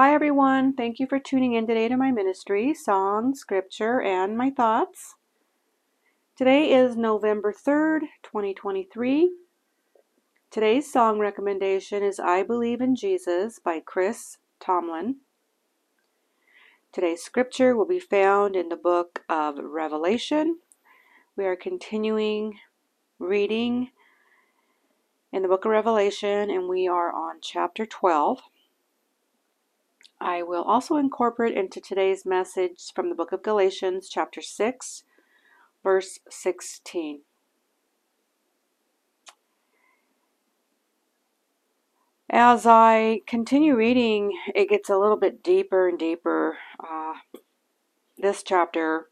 Hi everyone, thank you for tuning in today to my ministry, song, scripture, and my thoughts. Today is November 3rd, 2023. Today's song recommendation is I Believe in Jesus by Chris Tomlin. Today's scripture will be found in the book of Revelation. We are continuing reading in the book of Revelation and we are on chapter 12. I will also incorporate into today's message from the book of Galatians, chapter 6, verse 16. As I continue reading, it gets a little bit deeper and deeper. This chapter,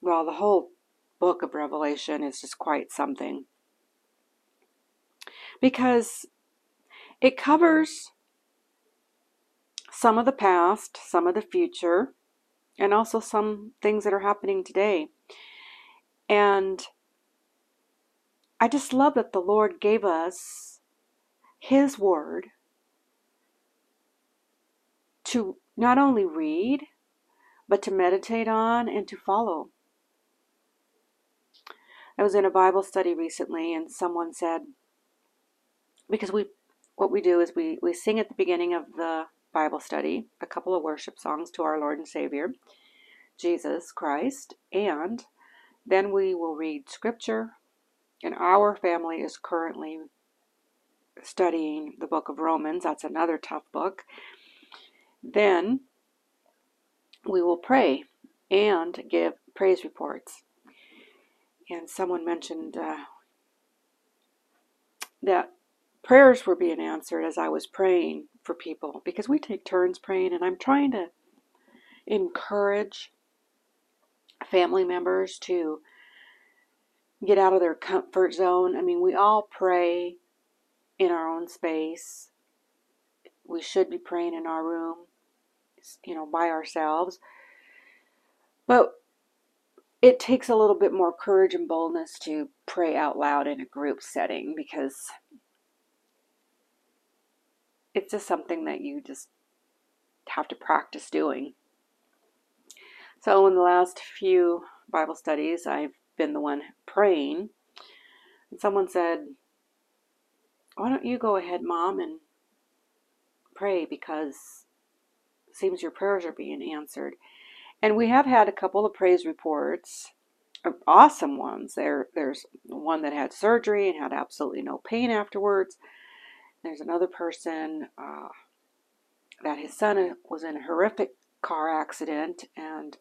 well, the whole book of Revelation is just quite something, because it covers some of the past, some of the future, and also some things that are happening today. And I just love that the Lord gave us His Word to not only read, but to meditate on and to follow. I was in a Bible study recently and someone said, because what we do is we sing at the beginning of the Bible study, a couple of worship songs to our Lord and Savior, Jesus Christ, and then we will read scripture. And our family is currently studying the book of Romans. That's another tough book. Then we will pray and give praise reports. And someone mentioned that prayers were being answered as I was praying for people, because we take turns praying, and I'm trying to encourage family members to get out of their comfort zone. I mean, we all pray in our own space. We should be praying in our room, you know, by ourselves. But it takes a little bit more courage and boldness to pray out loud in a group setting, because it's just something that you just have to practice doing. So in the last few Bible studies, I've been the one praying. And someone said, why don't you go ahead, Mom, and pray, because it seems your prayers are being answered. And we have had a couple of praise reports, awesome ones. There's one that had surgery and had absolutely no pain afterwards. There's another person that his son was in a horrific car accident and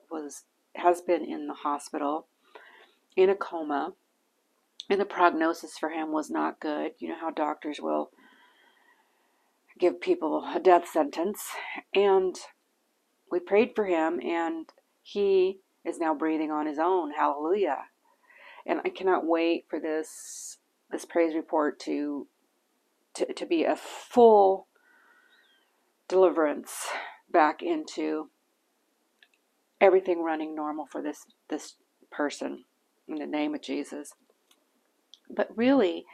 has been in the hospital in a coma, and the prognosis for him was not good. You know how doctors will give people a death sentence, and we prayed for him, and he is now breathing on his own. Hallelujah. And I cannot wait for this praise report to be a full deliverance back into everything running normal for this person in the name of Jesus. But really,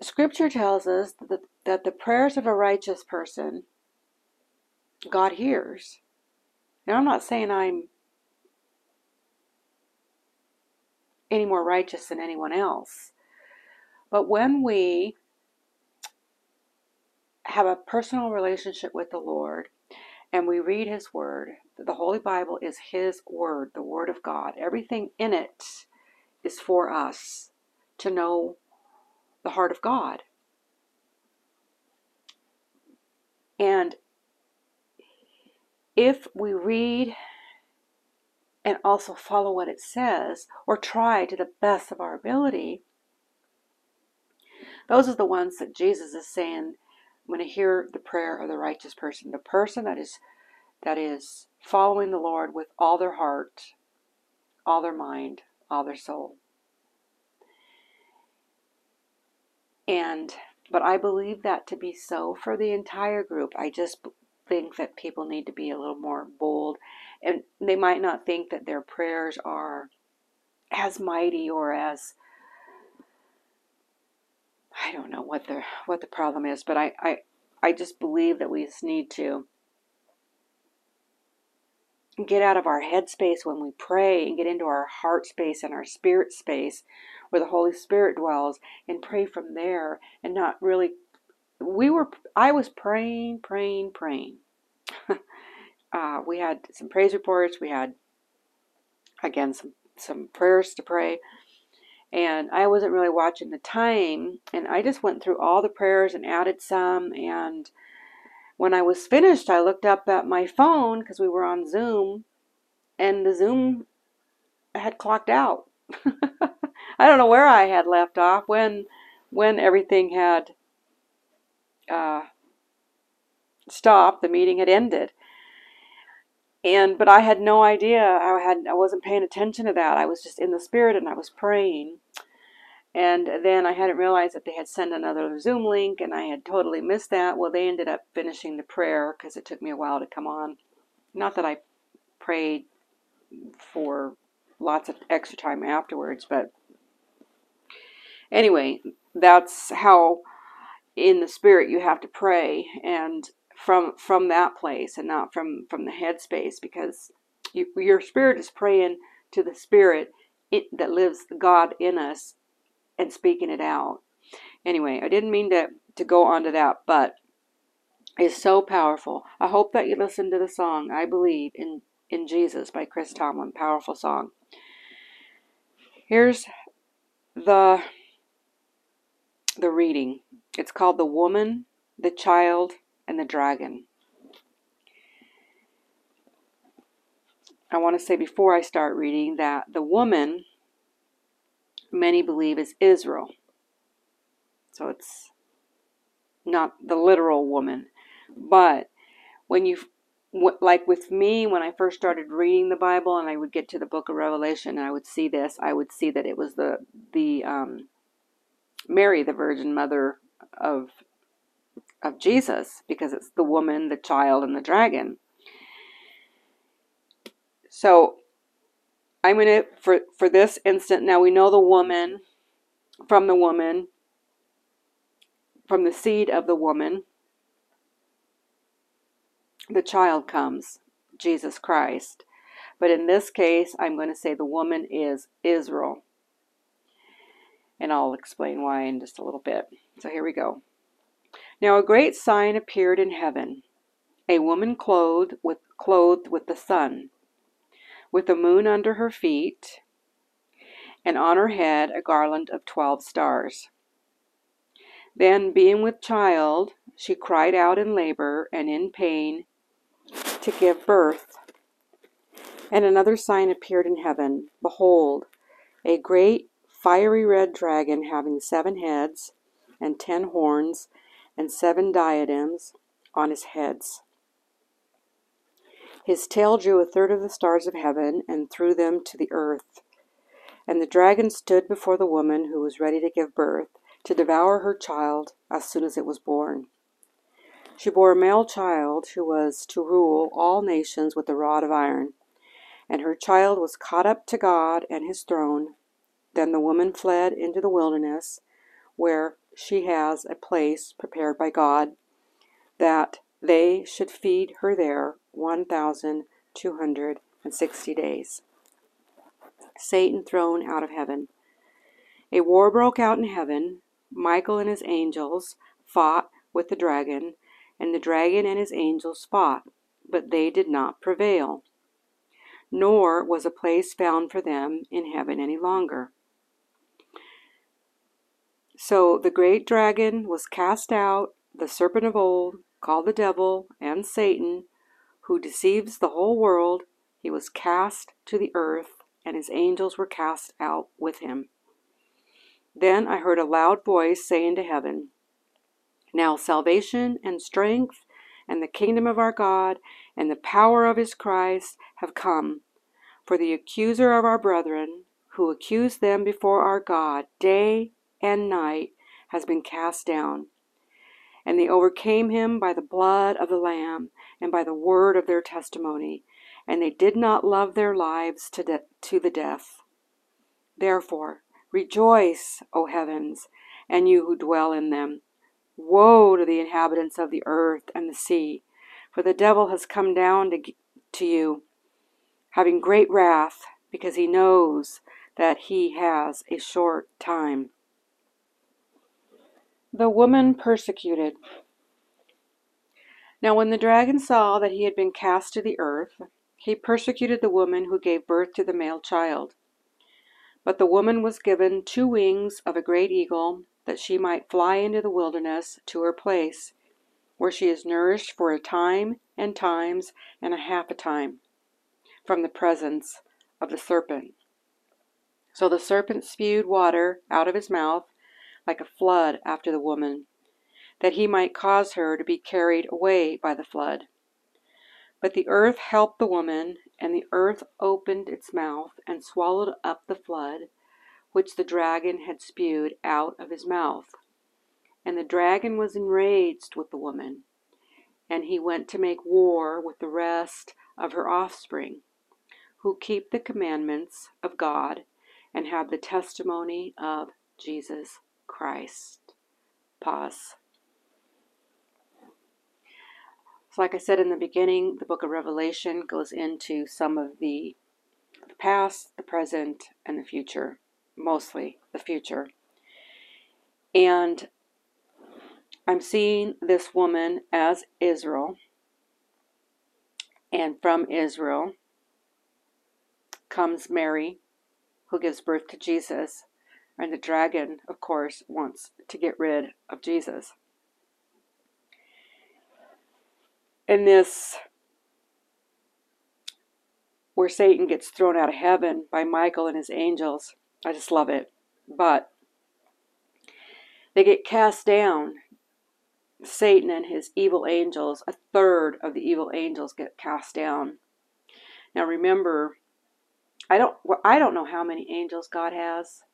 scripture tells us that the prayers of a righteous person, God hears. Now, I'm not saying I'm any more righteous than anyone else. But when we have a personal relationship with the Lord and we read His Word, the Holy Bible is His Word, the Word of God. Everything in it is for us to know the heart of God. And if we read and also follow what it says, or try to the best of our ability, those are the ones that Jesus is saying, I'm going to hear the prayer of the righteous person. The person that is following the Lord with all their heart, all their mind, all their soul. But I believe that to be so for the entire group. I just think that people need to be a little more bold. And they might not think that their prayers are as mighty or as, I don't know what the problem is, but I, I, I just believe that we just need to get out of our head space when we pray and get into our heart space and our spirit space where the Holy Spirit dwells and pray from there and not really. I was praying. We had some praise reports. We had, again, some prayers to pray. And I wasn't really watching the time. And I just went through all the prayers and added some. And when I was finished, I looked up at my phone because we were on Zoom. And the Zoom had clocked out. I don't know where I had left off when everything had stopped. The meeting had ended. But I had no idea. I wasn't paying attention to that. I was just in the spirit and I was praying. And then I hadn't realized that they had sent another Zoom link and I had totally missed that. Well, they ended up finishing the prayer because it took me a while to come on. Not that I prayed for lots of extra time afterwards, but anyway, that's how in the spirit you have to pray, and from that place and not from the head space, because your spirit is praying to the spirit that lives God in us and speaking it out. Anyway, I didn't mean to go on to that, but it's so powerful. I hope that you listen to the song, I Believe in Jesus by Chris Tomlin. Powerful song. Here's the reading. It's called The Woman, the Child, and the Dragon. I want to say before I start reading that the woman, many believe, is Israel. So it's not the literal woman. But when you, like with me, when I first started reading the Bible and I would get to the book of Revelation and I would see this, I would see that it was the Mary, the Virgin Mother of Jesus, because it's the woman, the child, and the dragon. So I'm going to, for this instant, now we know the woman, from the seed of the woman, the child comes, Jesus Christ. But in this case, I'm going to say the woman is Israel. And I'll explain why in just a little bit. So here we go. Now a great sign appeared in heaven, a woman clothed with the sun, with the moon under her feet, and on her head a garland of 12 stars. Then, being with child, she cried out in labor and in pain to give birth. And another sign appeared in heaven. Behold, a great fiery red dragon having 7 heads and 10 horns, and 7 diadems on his heads. His tail drew 1/3 of the stars of heaven and threw them to the earth. And the dragon stood before the woman who was ready to give birth, to devour her child as soon as it was born. She bore a male child who was to rule all nations with a rod of iron. And her child was caught up to God and his throne. Then the woman fled into the wilderness, where she has a place prepared by God, that they should feed her there 1,260 days. Satan thrown out of heaven. A war broke out in heaven. Michael and his angels fought with the dragon, and the dragon and his angels fought, but they did not prevail, nor was a place found for them in heaven any longer. So the great dragon was cast out, the serpent of old, called the devil and Satan, who deceives the whole world. He was cast to the earth, and his angels were cast out with him. Then I heard a loud voice saying to heaven, Now salvation and strength and the kingdom of our God and the power of his Christ have come. For the accuser of our brethren, who accused them before our God day and night, has been cast down, and they overcame him by the blood of the Lamb and by the word of their testimony, and they did not love their lives to the death. Therefore rejoice, O heavens, and you who dwell in them. Woe to the inhabitants of the earth and the sea, for the devil has come down to you, having great wrath, because he knows that he has a short time. The woman persecuted. Now when the dragon saw that he had been cast to the earth, he persecuted the woman who gave birth to the male child. But the woman was given 2 wings of a great eagle, that she might fly into the wilderness to her place, where she is nourished for a time and times and a half a time from the presence of the serpent. So the serpent spewed water out of his mouth like a flood after the woman, that he might cause her to be carried away by the flood. But the earth helped the woman, and the earth opened its mouth and swallowed up the flood, which the dragon had spewed out of his mouth. And the dragon was enraged with the woman, and he went to make war with the rest of her offspring, who keep the commandments of God and have the testimony of Jesus Christ. Pause. So like I said in the beginning, the book of Revelation goes into some of the past, the present, and the future, mostly the future. And I'm seeing this woman as Israel, and from Israel comes Mary, who gives birth to Jesus, and the dragon, of course, wants to get rid of Jesus. In this, where Satan gets thrown out of heaven by Michael and his angels, I just love it. But they get cast down. Satan and his evil angels, 1/3 of the evil angels get cast down. Now remember, I don't know how many angels God has.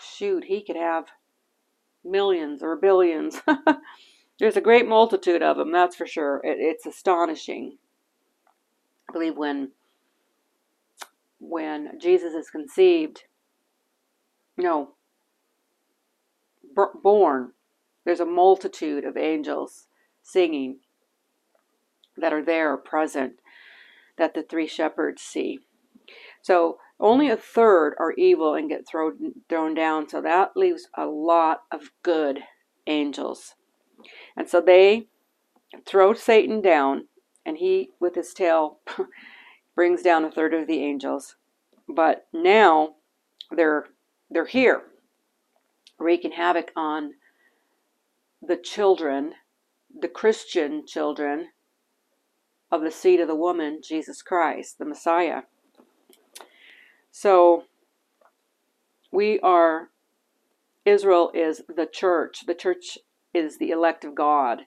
Shoot, he could have millions or billions. There's a great multitude of them, that's for sure. It's astonishing. I believe when Jesus is conceived, born, there's a multitude of angels singing that are there present that the 3 shepherds see. So only 1/3 are evil and get thrown down. So that leaves a lot of good angels. And so they throw Satan down, and he, with his tail, brings down 1/3 of the angels. But now they're here, wreaking havoc on the children, the Christian children of the seed of the woman, Jesus Christ, the Messiah. So Israel is the church. The church is the elect of God.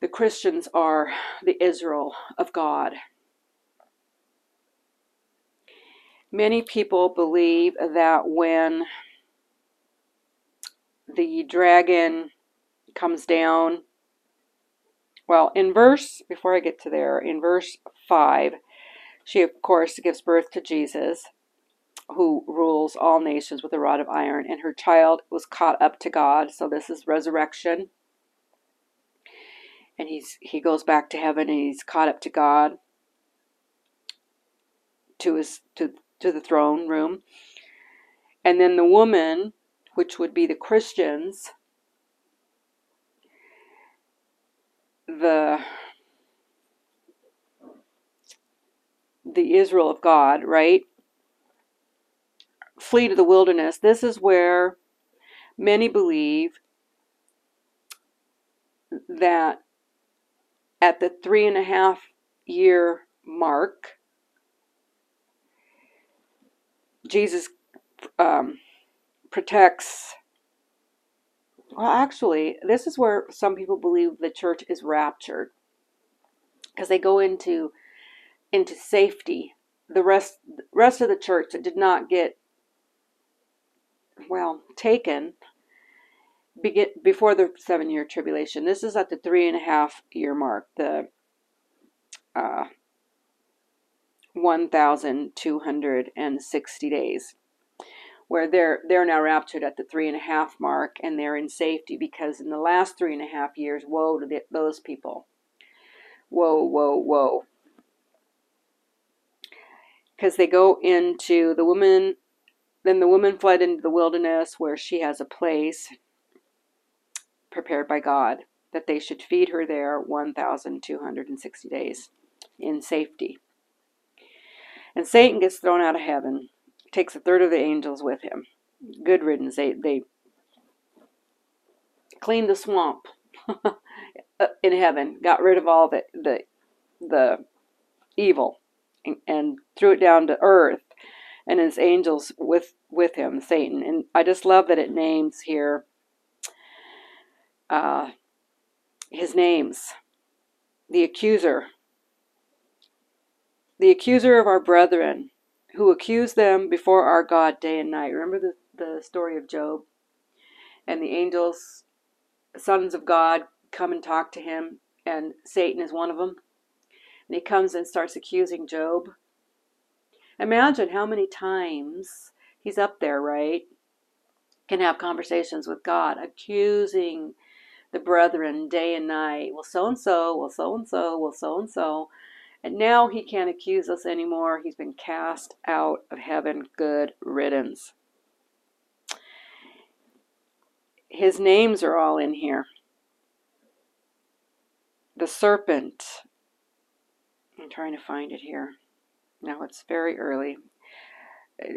The Christians are the Israel of God. Many people believe that when the dragon comes down, in verse 5, she of course gives birth to Jesus, who rules all nations with a rod of iron, and her child was caught up to God. So this is resurrection, and he goes back to heaven, and he's caught up to God, to the throne room. And then the woman, which would be the Christians, the Israel of God, right? Flee to the wilderness. This is where many believe that at the 3.5-year mark, Jesus protects. Well, actually, this is where some people believe the church is raptured, because they go into safety. The rest of the church that did not get taken before the 7-year tribulation. This is at the 3.5-year mark, the 1,260 days, where they're now raptured at the 3.5 mark, and they're in safety, because in the last 3.5 years, woe to those people. Woe, woe, woe. Because they go into the woman, then the woman fled into the wilderness where she has a place prepared by God, that they should feed her there 1,260 days in safety. And Satan gets thrown out of heaven, takes a third of the angels with him. Good riddance. They cleaned the swamp in heaven, got rid of all the evil, and threw it down to earth, and his angels with him, Satan. And I just love that it names here his names. The accuser. The accuser of our brethren, who accused them before our God day and night. Remember the story of Job? And the angels, sons of God, come and talk to him, and Satan is one of them. And he comes and starts accusing Job. Imagine how many times he's up there, right? Can have conversations with God, accusing the brethren day and night. Well, so-and-so, well, so-and-so, well, so-and-so. And now he can't accuse us anymore. He's been cast out of heaven. Good riddance. His names are all in here. The serpent. I'm trying to find it here. Now it's very early.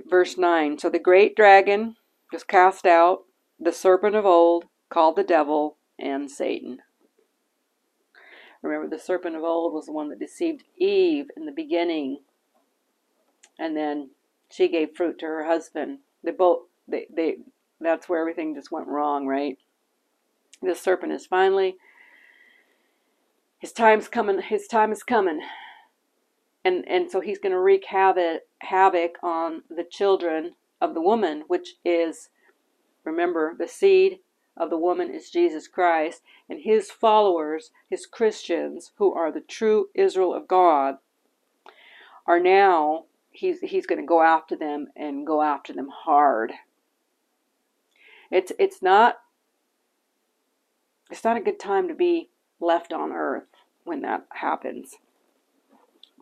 Verse 9. So the great dragon was cast out, the serpent of old, called the devil and Satan. Remember, the serpent of old was the one that deceived Eve in the beginning. And then she gave fruit to her husband. That's where everything just went wrong, right? This serpent is finally, his time is coming. And so he's going to wreak havoc on the children of the woman, which is, remember, the seed of the woman is Jesus Christ, and his followers, his Christians, who are the true Israel of God, are now, he's going to go after them, and go after them hard. It's not a good time to be left on earth when that happens.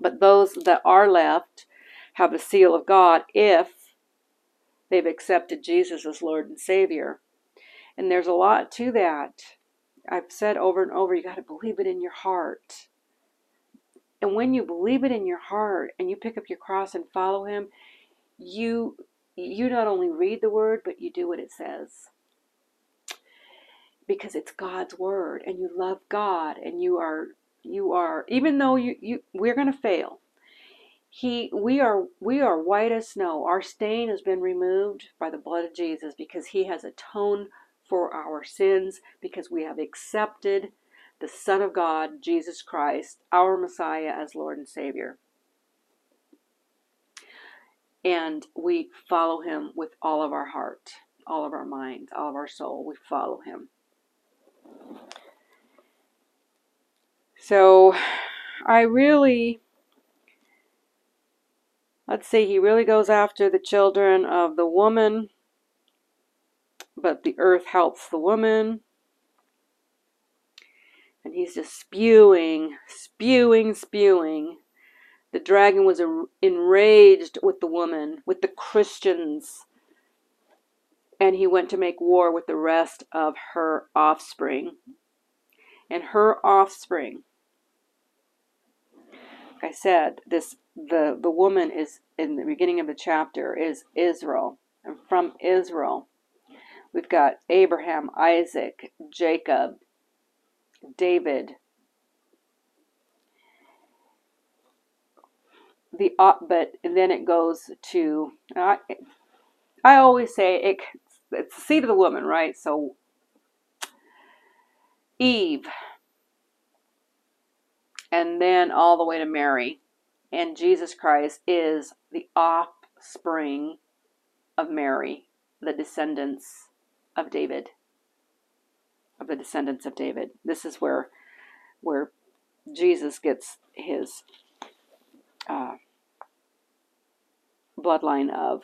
But those that are left have the seal of God if they've accepted Jesus as Lord and Savior. And there's a lot to that. I've said over and over, you got to believe it in your heart. And when you believe it in your heart and you pick up your cross and follow him, you not only read the word, but you do what it says. Because it's God's word, and you love God, and you are even though we're going to fail. We are white as snow. Our stain has been removed by the blood of Jesus, because he has atoned for our sins, because we have accepted the Son of God, Jesus Christ, our Messiah, as Lord and Savior. And we follow him with all of our heart, all of our minds, all of our soul. We follow him. So let's see, he really goes after the children of the woman, but the earth helps the woman. And he's just spewing. The dragon was enraged with the woman, with the Christians, and he went to make war with the rest of her offspring. And her offspring, like I said, this the woman is, in the beginning of the chapter, is Israel. And from Israel, we've got Abraham, Isaac, Jacob, David. And then it goes to, I always say it's the seed of the woman, right? So Eve, and then all the way to Mary. And Jesus Christ is the offspring of Mary, the descendants of David. This is where Jesus gets his bloodline of.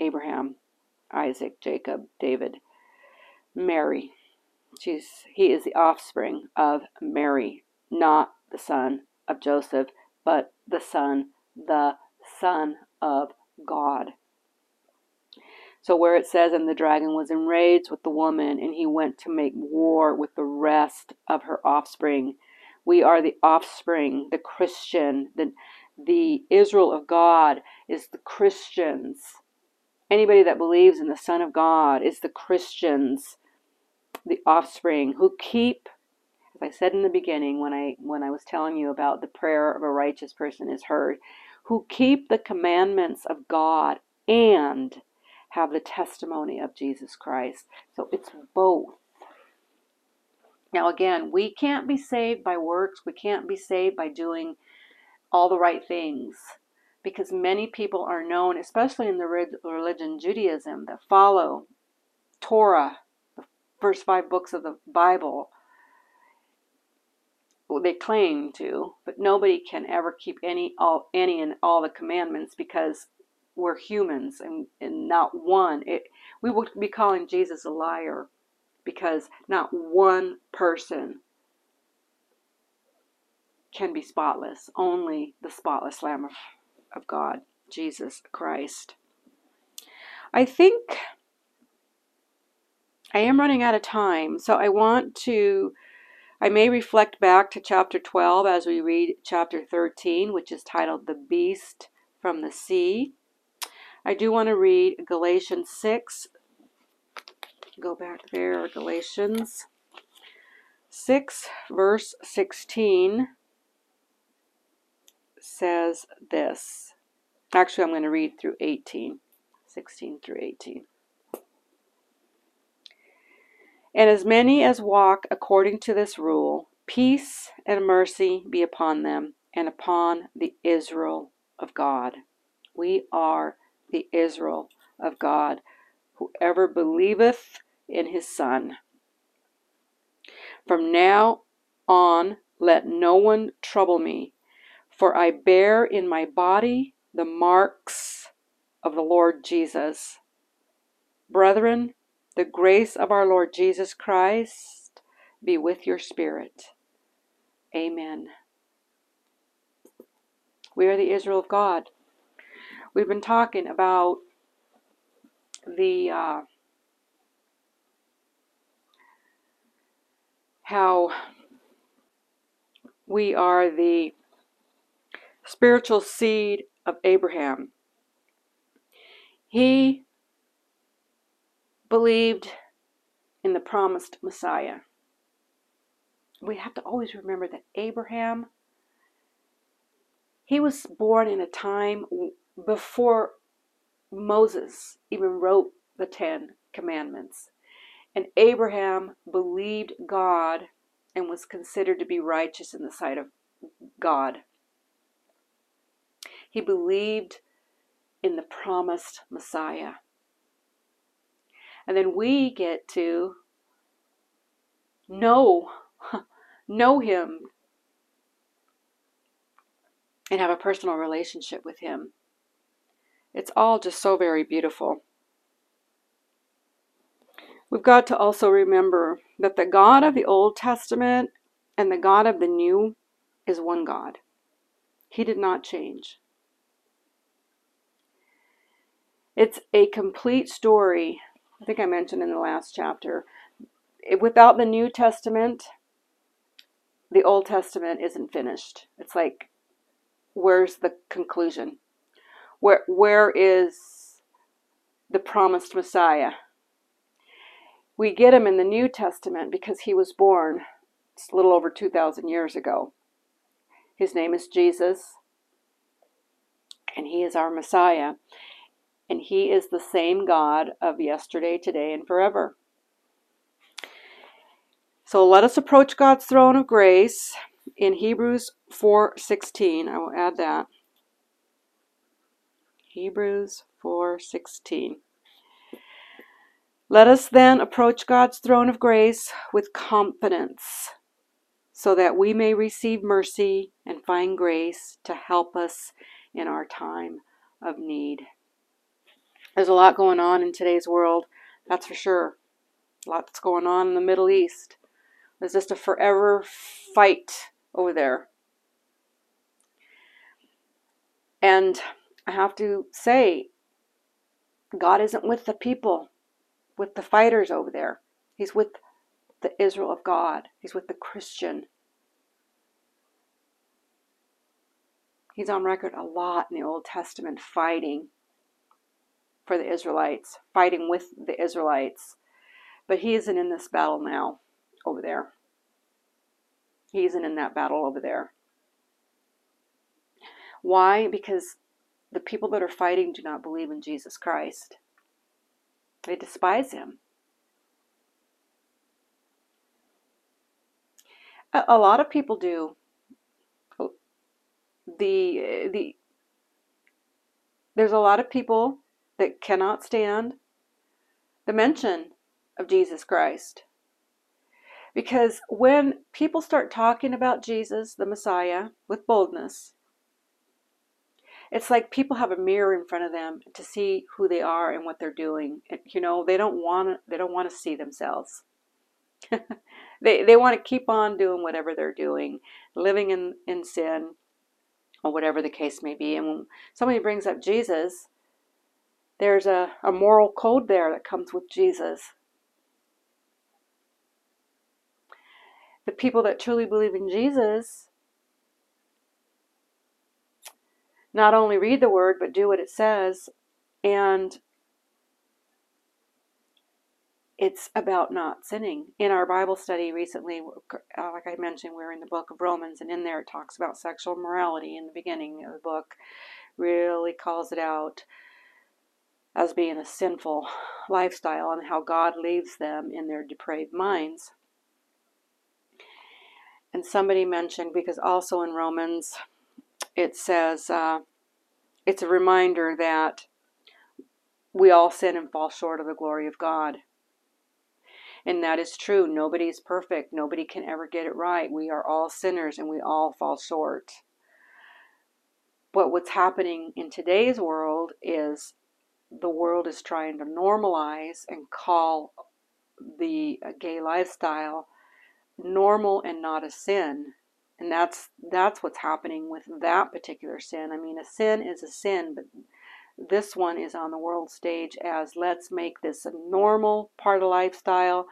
Abraham, Isaac, Jacob, David, Mary. He is the offspring of Mary, not the son of Joseph, but the son of God. So where it says, and the dragon was enraged with the woman, and he went to make war with the rest of her offspring. We are the offspring, the Christian, the Israel of God is the Christians. Anybody that believes in the Son of God is the Christians, the offspring, who keep, as I said in the beginning when I was telling you about the prayer of a righteous person is heard, who keep the commandments of God and have the testimony of Jesus Christ. So it's both. Now again, we can't be saved by works. We can't be saved by doing all the right things, because many people are known, especially in the religion Judaism, that follow Torah, the first 5 books of the Bible. Well, they claim to, but nobody can ever keep any and all the commandments, because we're humans and not one. We would be calling Jesus a liar, because not one person can be spotless. Only the spotless Lamb of God, Jesus Christ. I think I am running out of time, so I may reflect back to chapter 12 as we read chapter 13, which is titled The Beast from the Sea. I do want to read Galatians 6. Go back there, Galatians 6 verse 16 says this. Actually, I'm going to read through 18, 16 through 18. And as many as walk according to this rule, peace and mercy be upon them and upon the Israel of God. We are the Israel of God, whoever believeth in his Son. From now on, let no one trouble me, for I bear in my body the marks of the Lord Jesus. Brethren, the grace of our Lord Jesus Christ be with your spirit. Amen. We are the Israel of God. We've been talking about how we are the spiritual seed of Abraham. He believed in the promised Messiah. We have to always remember that Abraham, he was born in a time before Moses even wrote the 10 Commandments. And Abraham believed God and was considered to be righteous in the sight of God. He believed in the promised Messiah. And then we get to know him and have a personal relationship with him. It's all just so very beautiful. We've got to also remember that the God of the Old Testament and the God of the New is one God. He did not change. It's a complete story. I think I mentioned in the last chapter, without the New Testament, the Old Testament isn't finished. It's like, where's the conclusion? Where is the promised Messiah? We get him in the New Testament because he was born a little over 2,000 years ago. His name is Jesus, and he is our Messiah. And he is the same God of yesterday, today, and forever. So let us approach God's throne of grace in Hebrews 4:16. I will add that. Hebrews 4:16. Let us then approach God's throne of grace with confidence, so that we may receive mercy and find grace to help us in our time of need. There's a lot going on in today's world, that's for sure. A lot that's going on in the Middle East. There's just a forever fight over there. And I have to say, God isn't with the people, with the fighters over there. He's with the Israel of God. He's with the Christian. He's on record a lot in the Old Testament fighting for the Israelites, fighting with the Israelites. But he isn't in this battle now over there. He isn't in that battle over there. Why? Because the people that are fighting do not believe in Jesus Christ. They despise him. A lot of people do. There's a lot of people that cannot stand the mention of Jesus Christ. Because when people start talking about Jesus, the Messiah, with boldness, it's like people have a mirror in front of them to see who they are and what they're doing. You know, they don't want to see themselves. They want to keep on doing whatever they're doing, living in sin, or whatever the case may be. And when somebody brings up Jesus, there's a moral code there that comes with Jesus. The people that truly believe in Jesus not only read the word, but do what it says. And it's about not sinning. In our Bible study recently, like I mentioned, we're in the book of Romans, and in there it talks about sexual morality. In the beginning of the book, really calls it out as being a sinful lifestyle and how God leaves them in their depraved minds. And somebody mentioned, because also in Romans, it says, it's a reminder that we all sin and fall short of the glory of God. And that is true. Nobody's perfect. Nobody can ever get it right. We are all sinners and we all fall short. But what's happening in today's world is the world is trying to normalize and call the gay lifestyle normal and not a sin. And that's what's happening with that particular sin. I mean, a sin is a sin, but this one is on the world stage as, let's make this a normal part of lifestyle,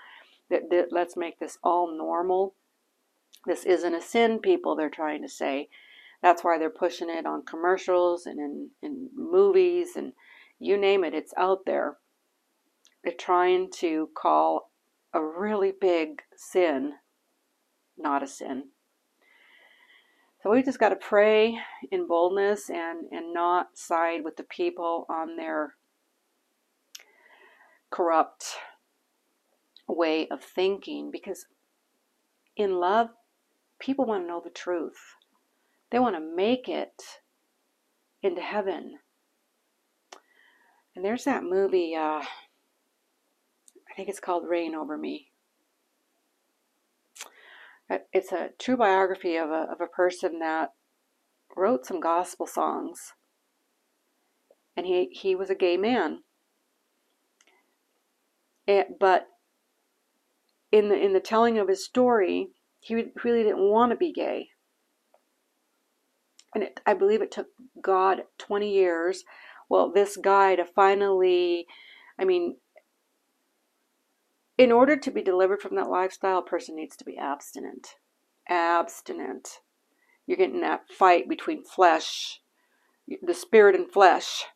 that let's make this all normal. This isn't a sin, people, they're trying to say. That's why they're pushing it on commercials and in movies and you name it, it's out there. They're trying to call a really big sin not a sin. So we just got to pray in boldness and not side with the people on their corrupt way of thinking, because in love, people want to know the truth. They want to make it into heaven. And there's that movie, I think it's called Rain Over Me. It's a true biography of a person that wrote some gospel songs. And he was a gay man. But in the telling of his story, he really didn't want to be gay. And I believe it took God 20 years, well, this guy to finally, in order to be delivered from that lifestyle, a person needs to be abstinent. Abstinent. You're getting that fight between flesh, the spirit and flesh.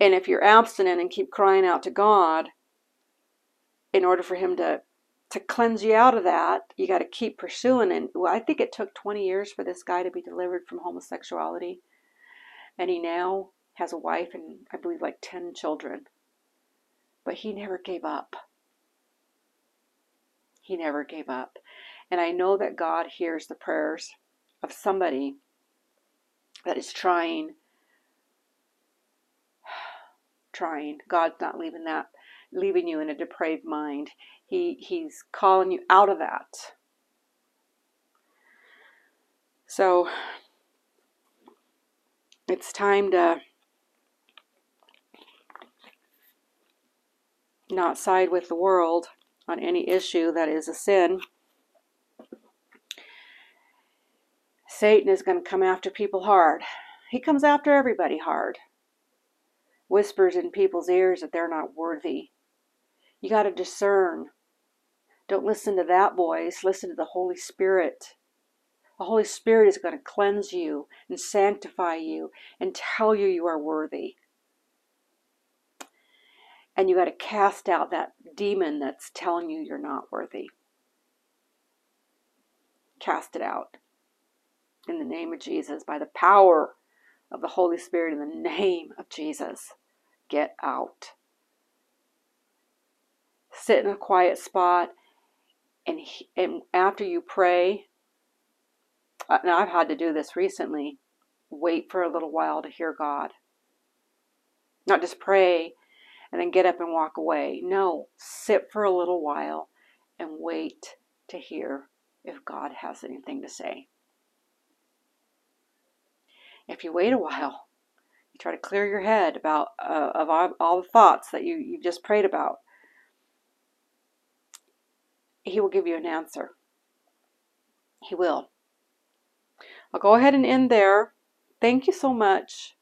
And if you're abstinent and keep crying out to God, in order for him to cleanse you out of that, you got to keep pursuing. And well, I think it took 20 years for this guy to be delivered from homosexuality. And he now has a wife and I believe like 10 children. But he never gave up. He never gave up. And I know that God hears the prayers of somebody that is trying. God's not leaving you in a depraved mind. He's calling you out of that. So it's time to not side with the world on any issue that is a sin. Satan is going to come after people hard. He comes after everybody hard. Whispers in people's ears that they're not worthy. You got to discern. Don't listen to that voice. Listen to the Holy Spirit. The Holy Spirit is going to cleanse you and sanctify you and tell you you are worthy. And you got to cast out that demon that's telling you you're not worthy. Cast it out. In the name of Jesus, by the power of the Holy Spirit, in the name of Jesus, get out. Sit in a quiet spot, and after you pray, and I've had to do this recently, wait for a little while to hear God. Not just pray and then get up and walk away. No, sit for a little while and wait to hear if God has anything to say. If you wait a while, you try to clear your head about of all the thoughts that you just prayed about, he will give you an answer. He will. I'll go ahead and end there. Thank you so much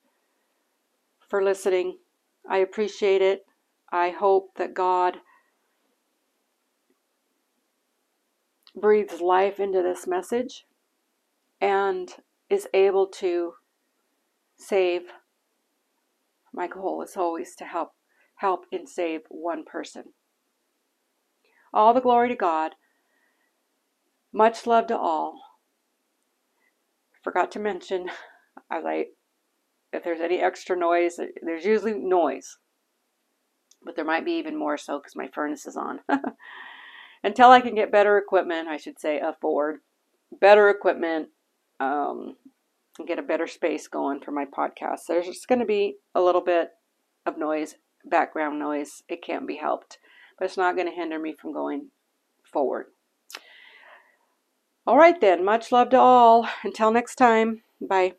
for listening. I appreciate it. I hope that God breathes life into this message and is able to save. My goal is always to help and save one person. All the glory to God. Much love to all. Forgot to mention, if there's any extra noise, there's usually noise, but there might be even more so because my furnace is on. Until I can get better equipment, I should say afford better equipment, and get a better space going for my podcast. There's just going to be a little bit of noise, background noise. It can't be helped, but it's not going to hinder me from going forward. All right then, much love to all. Until next time, bye.